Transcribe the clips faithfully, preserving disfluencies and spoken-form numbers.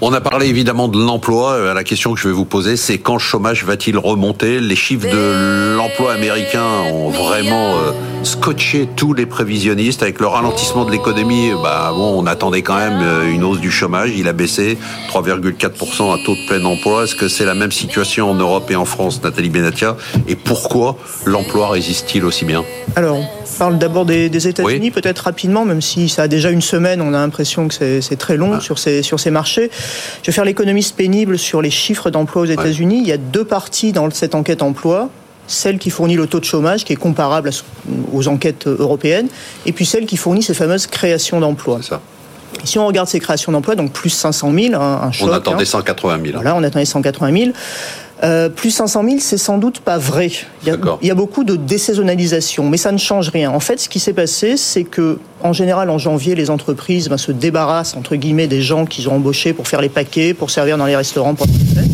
On a parlé évidemment de l'emploi. La question que je vais vous poser, c'est quand le chômage va-t-il remonter? Les chiffres de l'emploi américain ont vraiment euh, scotché tous les prévisionnistes. Avec le ralentissement de l'économie, bah, bon, on attendait quand même une hausse du chômage. Il a baissé trois virgule quatre pour cent à taux de plein emploi. Est-ce que c'est la même situation en Europe et en France, Nathalie Benatia? Et pourquoi l'emploi résiste-t-il aussi bien? Alors, on parle d'abord des, des États-Unis, oui. peut-être rapidement, même si ça a déjà une semaine, on a l'impression que c'est, c'est très long ah. sur, ces, sur ces marchés. Je vais faire l'économiste pénible sur les chiffres d'emploi aux États-Unis. Ouais. Il y a deux parties dans cette enquête emploi. Celle qui fournit le taux de chômage, qui est comparable aux enquêtes européennes, et puis celle qui fournit ces fameuses créations d'emplois. C'est ça. Et si on regarde ces créations d'emplois, donc plus cinq cent mille, hein, un choc. On attendait hein. cent quatre-vingt mille. Voilà, on attendait cent quatre-vingt mille. Euh, plus cinq cent mille, c'est sans doute pas vrai. Il y a, il y a beaucoup de désaisonnalisation, mais ça ne change rien. En fait, ce qui s'est passé, c'est que, en général, en janvier, les entreprises ben, se débarrassent, entre guillemets, des gens qu'ils ont embauchés pour faire les paquets, pour servir dans les restaurants, pour les fêtes.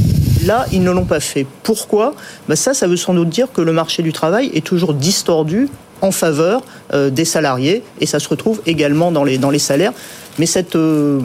Là, ils ne l'ont pas fait. Pourquoi ? Ben ça, ça veut sans doute dire que le marché du travail est toujours distordu en faveur euh, des salariés, et ça se retrouve également dans les, dans les salaires. Mais cette, euh,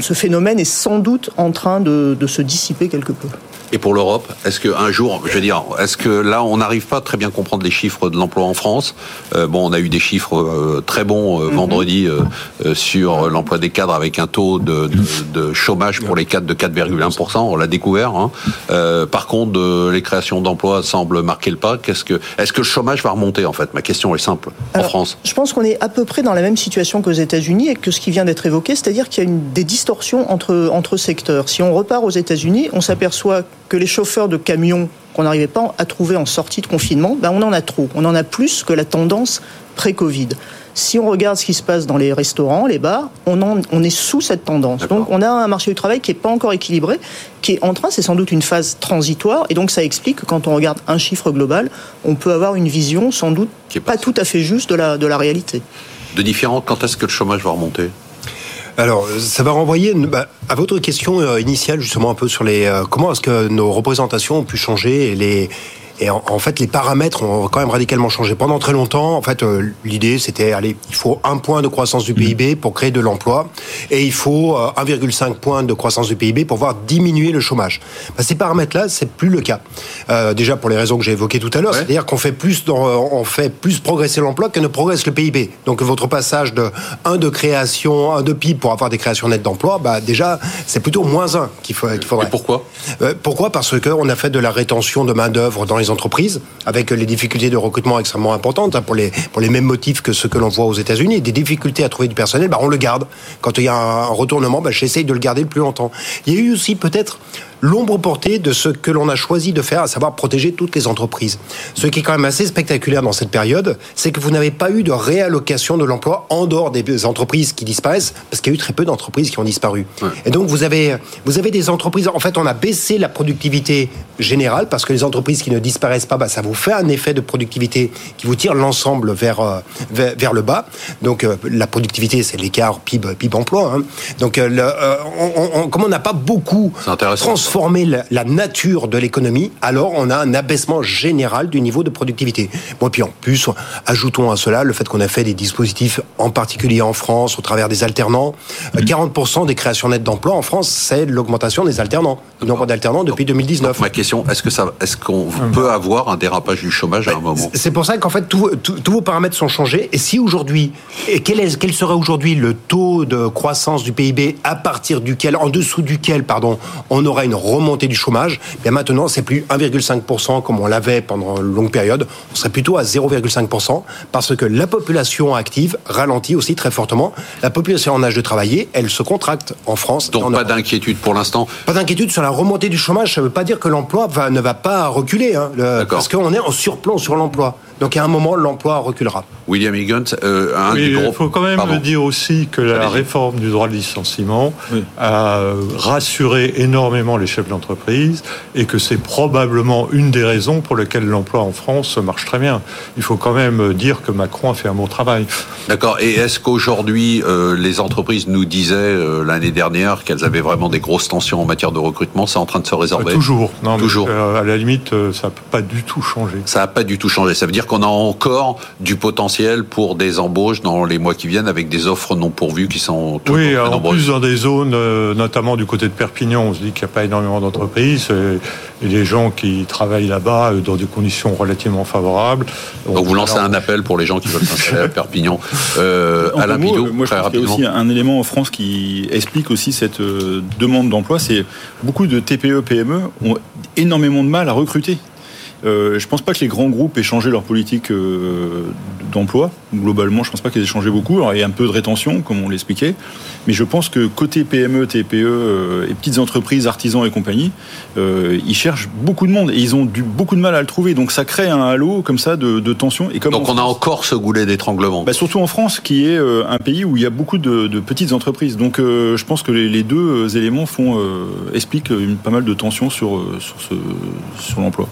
ce phénomène est sans doute en train de, de se dissiper quelque peu. Et pour l'Europe, est-ce qu'un jour, je veux dire, est-ce que là, on n'arrive pas à très bien comprendre les chiffres de l'emploi en France ? euh, Bon, on a eu des chiffres euh, très bons euh, mm-hmm. vendredi euh, euh, sur l'emploi des cadres avec un taux de, de, de chômage pour les cadres de quatre virgule un pour cent, on l'a découvert. Hein. Euh, par contre, euh, les créations d'emplois semblent marquer le pas. Qu'est-ce que, est-ce que le chômage va remonter, en fait ? Ma question est simple. Alors, en France, je pense qu'on est à peu près dans la même situation qu'aux États-Unis et que ce qui vient d'être évoqué, c'est-à-dire qu'il y a une, des distorsions entre, entre secteurs. Si on repart aux États-Unis, on s'aperçoit que les chauffeurs de camions qu'on n'arrivait pas à trouver en sortie de confinement, ben on en a trop. On en a plus que la tendance pré-Covid. Si on regarde ce qui se passe dans les restaurants, les bars, on, en, on est sous cette tendance. D'accord. Donc on a un marché du travail qui n'est pas encore équilibré, qui est en train, c'est sans doute une phase transitoire, et donc ça explique que quand on regarde un chiffre global, on peut avoir une vision sans doute qui est pas, pas tout à fait juste de la, de la réalité. De différent, quand est-ce que le chômage va remonter ? Alors, ça va renvoyer bah, à votre question initiale, justement, un peu sur les euh, comment est-ce que nos représentations ont pu changer et les et en, en fait les paramètres ont quand même radicalement changé. Pendant très longtemps, en fait, euh, l'idée c'était allez, il faut un point de croissance du P I B pour créer de l'emploi et il faut euh, un virgule cinq point de croissance du P I B pour voir diminuer le chômage. Bah, ces paramètres-là, c'est plus le cas. Euh, déjà pour les raisons que j'ai évoquées tout à l'heure, ouais. c'est-à-dire qu'on fait plus dans, on fait plus progresser l'emploi que ne progresse le P I B. Donc votre passage de un de création, un de P I B pour avoir des créations nettes d'emploi, bah déjà c'est plutôt moins un qu'il faut qu'il faudrait. Et pourquoi euh, Pourquoi Parce que on a fait de la rétention de main d'œuvre dans les entreprises, avec les difficultés de recrutement extrêmement importantes, pour les, pour les mêmes motifs que ceux que l'on voit aux États-Unis, des difficultés à trouver du personnel, bah on le garde. Quand il y a un retournement, bah j'essaye de le garder le plus longtemps. Il y a eu aussi peut-être l'ombre portée de ce que l'on a choisi de faire, à savoir protéger toutes les entreprises. Ce qui est quand même assez spectaculaire dans cette période, c'est que vous n'avez pas eu de réallocation de l'emploi en dehors des entreprises qui disparaissent, parce qu'il y a eu très peu d'entreprises qui ont disparu. Ouais. Et donc vous avez, vous avez des entreprises... En fait, on a baissé la productivité générale, parce que les entreprises qui ne disparaissent pas, bah, ça vous fait un effet de productivité qui vous tire l'ensemble vers, vers, vers le bas. Donc euh, la productivité, c'est l'écart P I B, P I B emploi. Hein. Donc euh, le, euh, on, on, comme on n'a pas beaucoup... C'est intéressant. Former la nature de l'économie, alors on a un abaissement général du niveau de productivité. Bon, et puis en plus, ajoutons à cela le fait qu'on a fait des dispositifs, en particulier en France, au travers des alternants. quarante pour cent des créations nettes d'emplois en France, c'est l'augmentation des alternants, du nombre d'alternants depuis deux mille dix-neuf. Donc, ma question, est-ce que ça, est-ce qu'on peut avoir un dérapage du chômage à un moment ? C'est pour ça qu'en fait, tous vos paramètres sont changés. Et si aujourd'hui, et quel, est, quel serait aujourd'hui le taux de croissance du P I B à partir duquel, en dessous duquel, pardon, on aurait une remontée du chômage, bien maintenant c'est plus un virgule cinq pour cent comme on l'avait pendant une longue période, on serait plutôt à zéro virgule cinq pour cent parce que la population active ralentit aussi très fortement. La population en âge de travailler, elle se contracte en France. Donc en pas Europe. D'inquiétude pour l'instant. Pas d'inquiétude sur la remontée du chômage, ça ne veut pas dire que l'emploi va, ne va pas reculer, hein, le, parce qu'on est en surplomb sur l'emploi. Donc à un moment, l'emploi reculera. William Higgins, euh, un oui, du gros... Il faut quand même Pardon. dire aussi que la Allez-y. réforme du droit de licenciement oui. a rassuré énormément les chefs d'entreprise et que c'est probablement une des raisons pour lesquelles l'emploi en France marche très bien. Il faut quand même dire que Macron a fait un bon travail. D'accord. Et est-ce qu'aujourd'hui, euh, les entreprises nous disaient euh, l'année dernière qu'elles avaient vraiment des grosses tensions en matière de recrutement ? C'est en train de se résorber ? euh, Toujours. Non, Toujours. Mais, euh, à la limite, euh, ça n'a pas du tout changé. Ça n'a pas du tout changé. Ça veut dire C'est-à-dire qu'on a encore du potentiel pour des embauches dans les mois qui viennent avec des offres non pourvues qui sont toujours oui, très nombreuses. Oui, en plus dans des zones, notamment du côté de Perpignan, on se dit qu'il n'y a pas énormément d'entreprises et les gens qui travaillent là-bas dans des conditions relativement favorables. Donc vous lancez alors... un appel pour les gens qui veulent s'installer à Perpignan. Euh, Alain Pideau, moi je pense qu'il y a aussi un élément en France qui explique aussi cette euh, demande d'emploi, c'est beaucoup de T P E P M E ont énormément de mal à recruter. Euh, je pense pas que les grands groupes aient changé leur politique euh, d'emploi. Globalement, je pense pas qu'ils aient changé beaucoup. Alors, il y a un peu de rétention, comme on l'expliquait. Mais je pense que côté P M E, T P E euh, et petites entreprises, artisans et compagnie, euh, ils cherchent beaucoup de monde et ils ont du, beaucoup de mal à le trouver. Donc, ça crée un halo comme ça de, de tension. Et comme donc, on France, a encore ce goulet d'étranglement. Bah, surtout en France, qui est euh, un pays où il y a beaucoup de, de petites entreprises. Donc, euh, je pense que les, les deux éléments font euh, expliquent une, pas mal de tensions sur sur, ce, sur l'emploi.